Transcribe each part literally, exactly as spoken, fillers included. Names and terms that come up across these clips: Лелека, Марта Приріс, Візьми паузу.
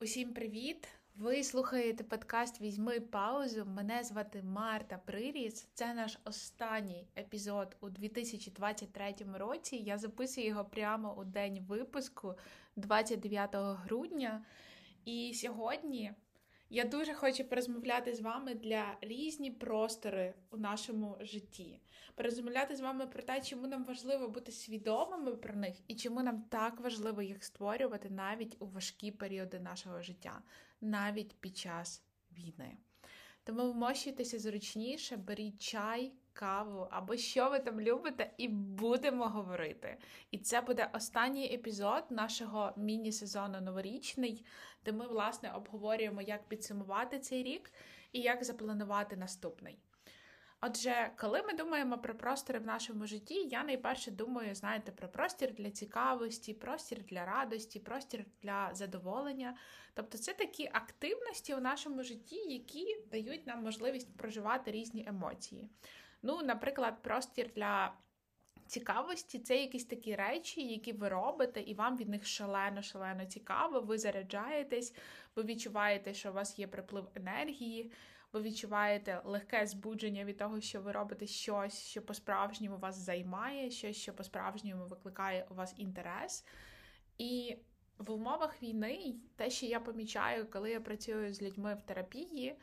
Усім привіт! Ви слухаєте подкаст «Візьми паузу». Мене звати Марта Приріс. Це наш останній епізод у дві тисячі двадцять третьому році. Я записую його прямо у день випуску, двадцять дев'ятого грудня. І сьогодні я дуже хочу порозмовляти з вами для різні простори у нашому житті. Порозмовляти з вами про те, чому нам важливо бути свідомими про них і чому нам так важливо їх створювати навіть у важкі періоди нашого життя, навіть під час війни. Тому вмощуйтеся зручніше, беріть чай, каву або що ви там любите, і будемо говорити. І це буде останній епізод нашого міні-сезону новорічний, де ми, власне, обговорюємо, як підсумувати цей рік і як запланувати наступний. Отже, коли ми думаємо про простори в нашому житті, я найперше думаю, знаєте, про простір для цікавості, простір для радості, простір для задоволення. Тобто це такі активності у нашому житті, які дають нам можливість проживати різні емоції. Ну, наприклад, простір для цікавості – це якісь такі речі, які ви робите, і вам від них шалено-шалено цікаво, ви заряджаєтесь, ви відчуваєте, що у вас є приплив енергії, ви відчуваєте легке збудження від того, що ви робите щось, що по-справжньому вас займає, щось, що по-справжньому викликає у вас інтерес. І в умовах війни те, що я помічаю, коли я працюю з людьми в терапії,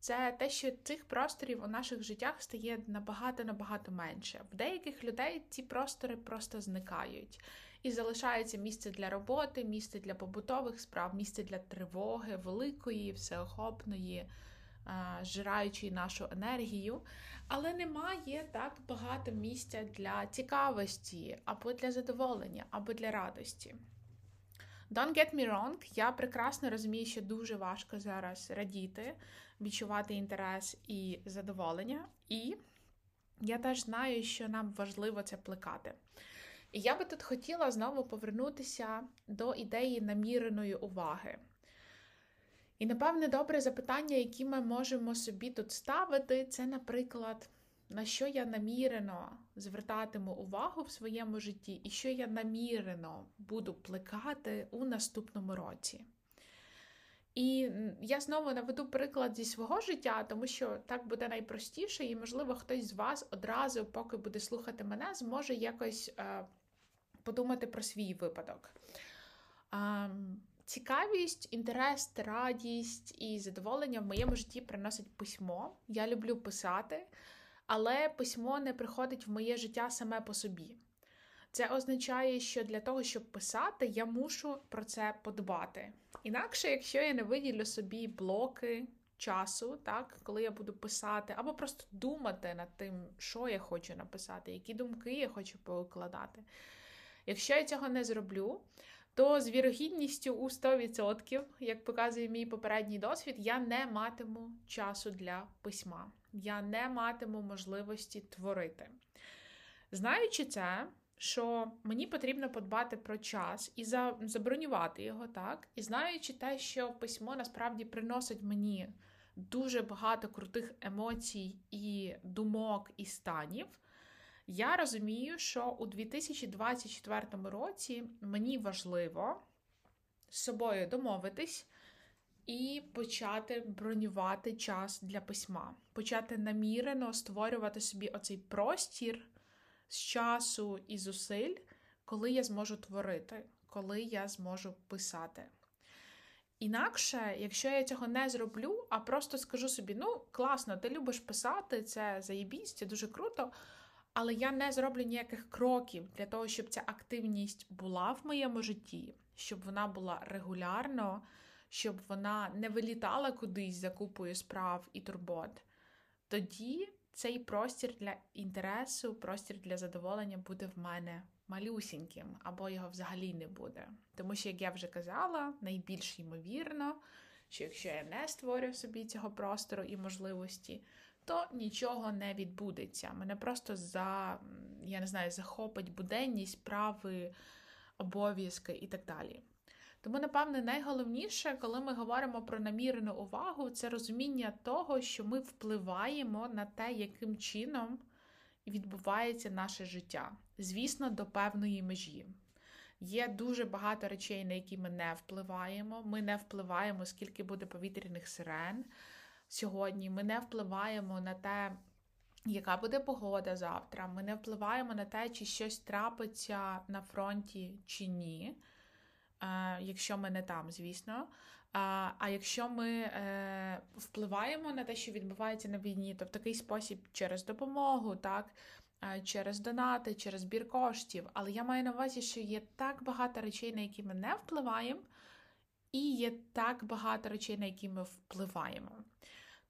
це те, що цих просторів у наших життях стає набагато-набагато менше. В деяких людей ці простори просто зникають. І залишається місце для роботи, місце для побутових справ, місце для тривоги, великої, всеохопної, зжираючи нашу енергію, але немає так багато місця для цікавості, або для задоволення, або для радості. Don't get me wrong, я прекрасно розумію, що дуже важко зараз радіти, відчувати інтерес і задоволення, і я теж знаю, що нам важливо це плекати. І я би тут хотіла знову повернутися до ідеї наміреної уваги. І, напевне, добре запитання, які ми можемо собі тут ставити, це, наприклад, на що я намірено звертатиму увагу в своєму житті і що я намірено буду плекати у наступному році. І я знову наведу приклад зі свого життя, тому що так буде найпростіше, і, можливо, хтось з вас одразу, поки буде слухати мене, зможе якось е, подумати про свій випадок. Е, Цікавість, інтерес, радість і задоволення в моєму житті приносить письмо. Я люблю писати, але письмо не приходить в моє життя саме по собі. Це означає, що для того, щоб писати, я мушу про це подбати. Інакше, якщо я не виділю собі блоки часу, так, коли я буду писати, або просто думати над тим, що я хочу написати, які думки я хочу поукладати. Якщо я цього не зроблю, то з вірогідністю у сто відсотків, як показує мій попередній досвід, я не матиму часу для письма. Я не матиму можливості творити. Знаючи це, що мені потрібно подбати про час і забронювати його, так? І знаючи те, що письмо насправді приносить мені дуже багато крутих емоцій і думок, і станів, я розумію, що у дві тисячі двадцять четвертому році мені важливо з собою домовитись і почати бронювати час для письма. Почати намірено створювати собі оцей простір з часу і зусиль, коли я зможу творити, коли я зможу писати. Інакше, якщо я цього не зроблю, а просто скажу собі, ну, класно, ти любиш писати, це заєбісь, це дуже круто, але я не зроблю ніяких кроків для того, щоб ця активність була в моєму житті, щоб вона була регулярно, щоб вона не вилітала кудись за купою справ і турбот. Тоді цей простір для інтересу, простір для задоволення буде в мене малюсіньким, або його взагалі не буде. Тому що, як я вже казала, найбільш ймовірно, що якщо я не створю собі цього простору і можливості, то нічого не відбудеться. Мене просто за, я не знаю, захопить буденність, справи, обов'язки і так далі. Тому, напевне, найголовніше, коли ми говоримо про намірену увагу, це розуміння того, що ми впливаємо на те, яким чином відбувається наше життя. Звісно, до певної межі. Є дуже багато речей, на які ми не впливаємо. Ми не впливаємо, скільки буде повітряних сирен сьогодні. Ми не впливаємо на те, яка буде погода завтра. Ми не впливаємо на те, чи щось трапиться на фронті чи ні. Якщо ми не там, звісно. А якщо ми впливаємо на те, що відбувається на війні, то в такий спосіб через допомогу, так, через донати, через збір коштів. Але я маю на увазі, що є так багато речей, на які ми не впливаємо, і є так багато речей, на які ми впливаємо.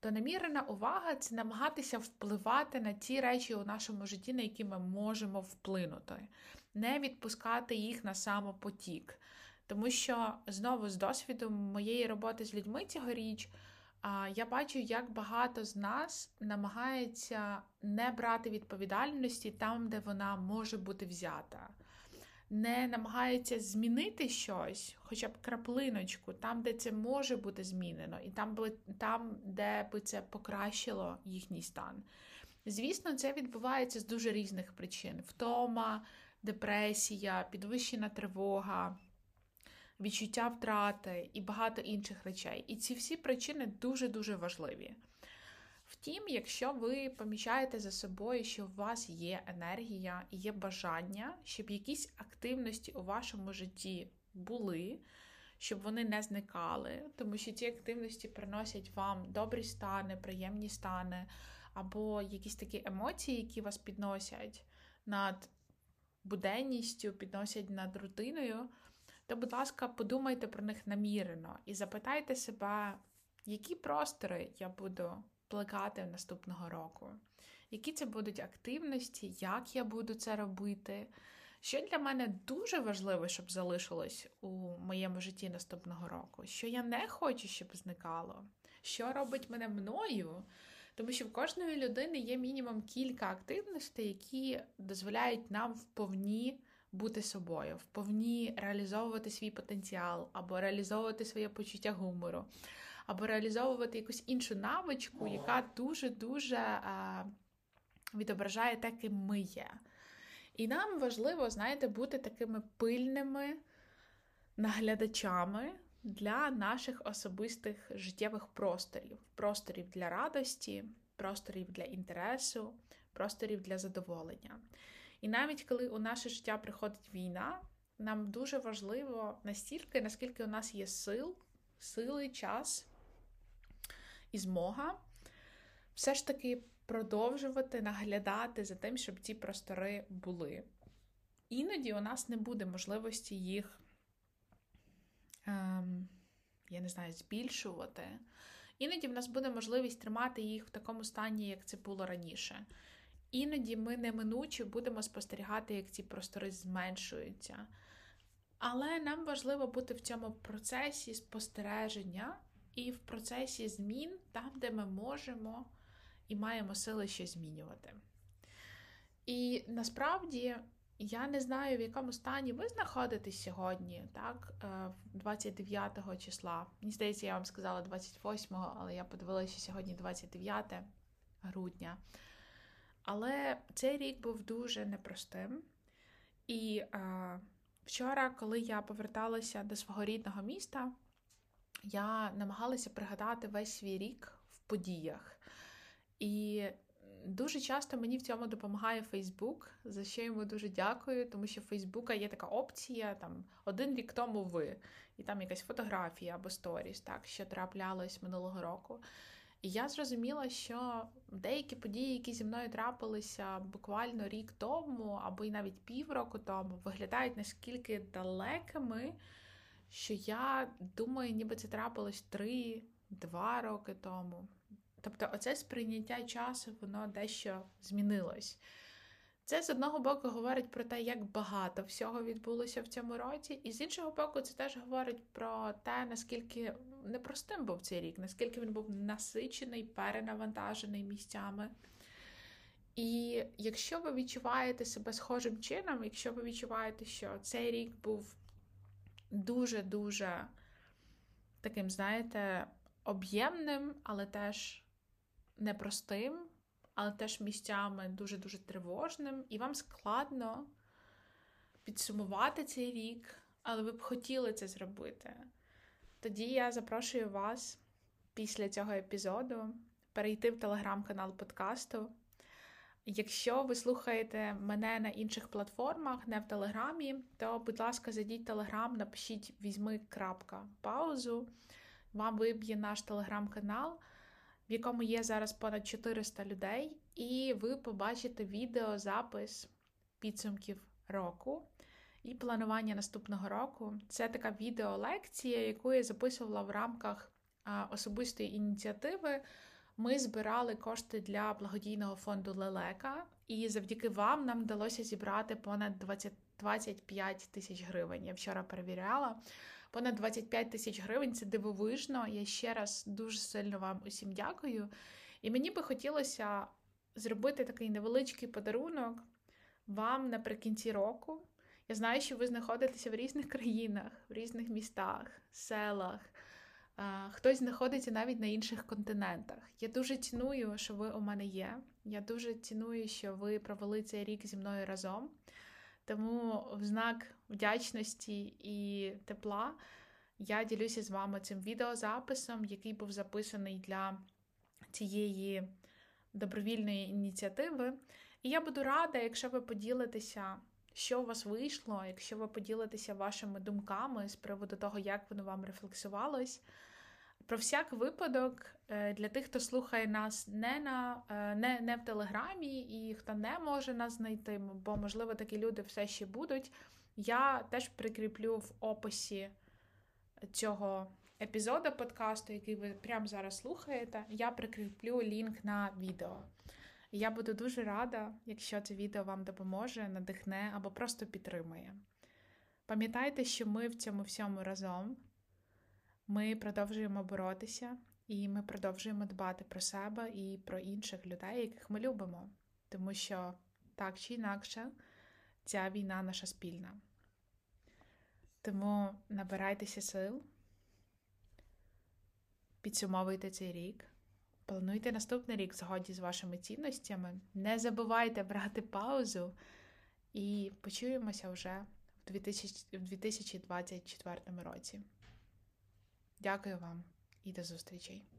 То намірена увага – це намагатися впливати на ті речі у нашому житті, на які ми можемо вплинути. Не відпускати їх на самопотік. Тому що, знову, з досвіду моєї роботи з людьми цьогоріч, я бачу, як багато з нас намагається не брати відповідальності там, де вона може бути взята. Не намагається змінити щось, хоча б краплиночку, там, де це може бути змінено, і там, там де би це покращило їхній стан. Звісно, це відбувається з дуже різних причин. Втома, депресія, підвищена тривога, відчуття втрати і багато інших речей. І ці всі причини дуже-дуже важливі. Втім, якщо ви помічаєте за собою, що у вас є енергія і є бажання, щоб якісь активності у вашому житті були, щоб вони не зникали, тому що ці активності приносять вам добрі стани, приємні стани, або якісь такі емоції, які вас підносять над буденністю, підносять над рутиною, то, будь ласка, подумайте про них намірено і запитайте себе, які простори я буду плекати наступного року, які це будуть активності, як я буду це робити, що для мене дуже важливо, щоб залишилось у моєму житті наступного року, що я не хочу, щоб зникало, що робить мене мною, тому що в кожної людини є мінімум кілька активностей, які дозволяють нам вповні бути собою, вповні реалізовувати свій потенціал, або реалізовувати своє почуття гумору, або реалізовувати якусь іншу навичку, яка дуже-дуже е, відображає те, ким ми є. І нам важливо, знаєте, бути такими пильними наглядачами для наших особистих життєвих просторів. Просторів для радості, просторів для інтересу, просторів для задоволення. І навіть коли у наше життя приходить війна, нам дуже важливо настільки, наскільки у нас є сил, сили, час і змога все ж таки продовжувати наглядати за тим, щоб ці простори були. Іноді у нас не буде можливості їх, ем, я не знаю, збільшувати. Іноді в нас буде можливість тримати їх в такому стані, як це було раніше. Іноді ми неминуче будемо спостерігати, як ці простори зменшуються. Але нам важливо бути в цьому процесі спостереження і в процесі змін там, де ми можемо і маємо сили щось змінювати. І насправді я не знаю, в якому стані ви знаходитесь сьогодні, так, двадцять дев'ятого числа. Мені здається, я вам сказала двадцять восьмого, але я подивилася, що сьогодні двадцять дев'яте грудня. Але цей рік був дуже непростим. І а, вчора, коли я поверталася до свого рідного міста, я намагалася пригадати весь свій рік в подіях. І дуже часто мені в цьому допомагає Фейсбук, за що йому дуже дякую, тому що в Фейсбука є така опція, там, один рік тому ви, і там якась фотографія або сторіс, так, що траплялось минулого року. І я зрозуміла, що деякі події, які зі мною трапилися буквально рік тому, або й навіть півроку тому, виглядають наскільки далекими, що я думаю, ніби це трапилось три-два роки тому. Тобто оце сприйняття часу, воно дещо змінилось. Це, з одного боку, говорить про те, як багато всього відбулося в цьому році, і з іншого боку, це теж говорить про те, наскільки непростим був цей рік, наскільки він був насичений, перенавантажений місцями. І якщо ви відчуваєте себе схожим чином, якщо ви відчуваєте, що цей рік був дуже-дуже таким, знаєте, об'ємним, але теж непростим, але теж місцями дуже-дуже тривожним, і вам складно підсумувати цей рік, але ви б хотіли це зробити, тоді я запрошую вас після цього епізоду перейти в телеграм-канал подкасту. Якщо ви слухаєте мене на інших платформах, не в телеграмі, то, будь ласка, зайдіть телеграм, напишіть «візьми паузу», вам виб'є наш телеграм-канал, в якому є зараз понад чотириста людей, і ви побачите відеозапис підсумків року і планування наступного року. Це така відеолекція, яку я записувала в рамках особистої ініціативи. Ми збирали кошти для благодійного фонду «Лелека», і завдяки вам нам вдалося зібрати понад двадцять, двадцять п'ять тисяч гривень. Я вчора перевіряла. Понад двадцять п'ять тисяч гривень – це дивовижно. Я ще раз дуже сильно вам усім дякую. І мені би хотілося зробити такий невеличкий подарунок вам наприкінці року. Я знаю, що ви знаходитеся в різних країнах, в різних містах, селах. Хтось знаходиться навіть на інших континентах. Я дуже ціную, що ви у мене є. Я дуже ціную, що ви провели цей рік зі мною разом. Тому в знак вдячності і тепла я ділюся з вами цим відеозаписом, який був записаний для цієї добровільної ініціативи. І я буду рада, якщо ви поділитеся, що у вас вийшло, якщо ви поділитеся вашими думками з приводу того, як воно вам рефлексувалось. Про всяк випадок, для тих, хто слухає нас не, на, не, не в Телеграмі і хто не може нас знайти, бо, можливо, такі люди все ще будуть, я теж прикріплю в описі цього епізоду подкасту, який ви прямо зараз слухаєте, я прикріплю лінк на відео. Я буду дуже рада, якщо це відео вам допоможе, надихне або просто підтримує. Пам'ятайте, що ми в цьому всьому разом. Ми продовжуємо боротися, і ми продовжуємо дбати про себе і про інших людей, яких ми любимо. Тому що, так чи інакше, ця війна наша спільна. Тому набирайтеся сил, підсумовуйте цей рік, плануйте наступний рік в згоді з вашими цінностями, не забувайте брати паузу, і почуємося вже в дві тисячі двадцять четвертому році. Дякую вам і до зустрічей.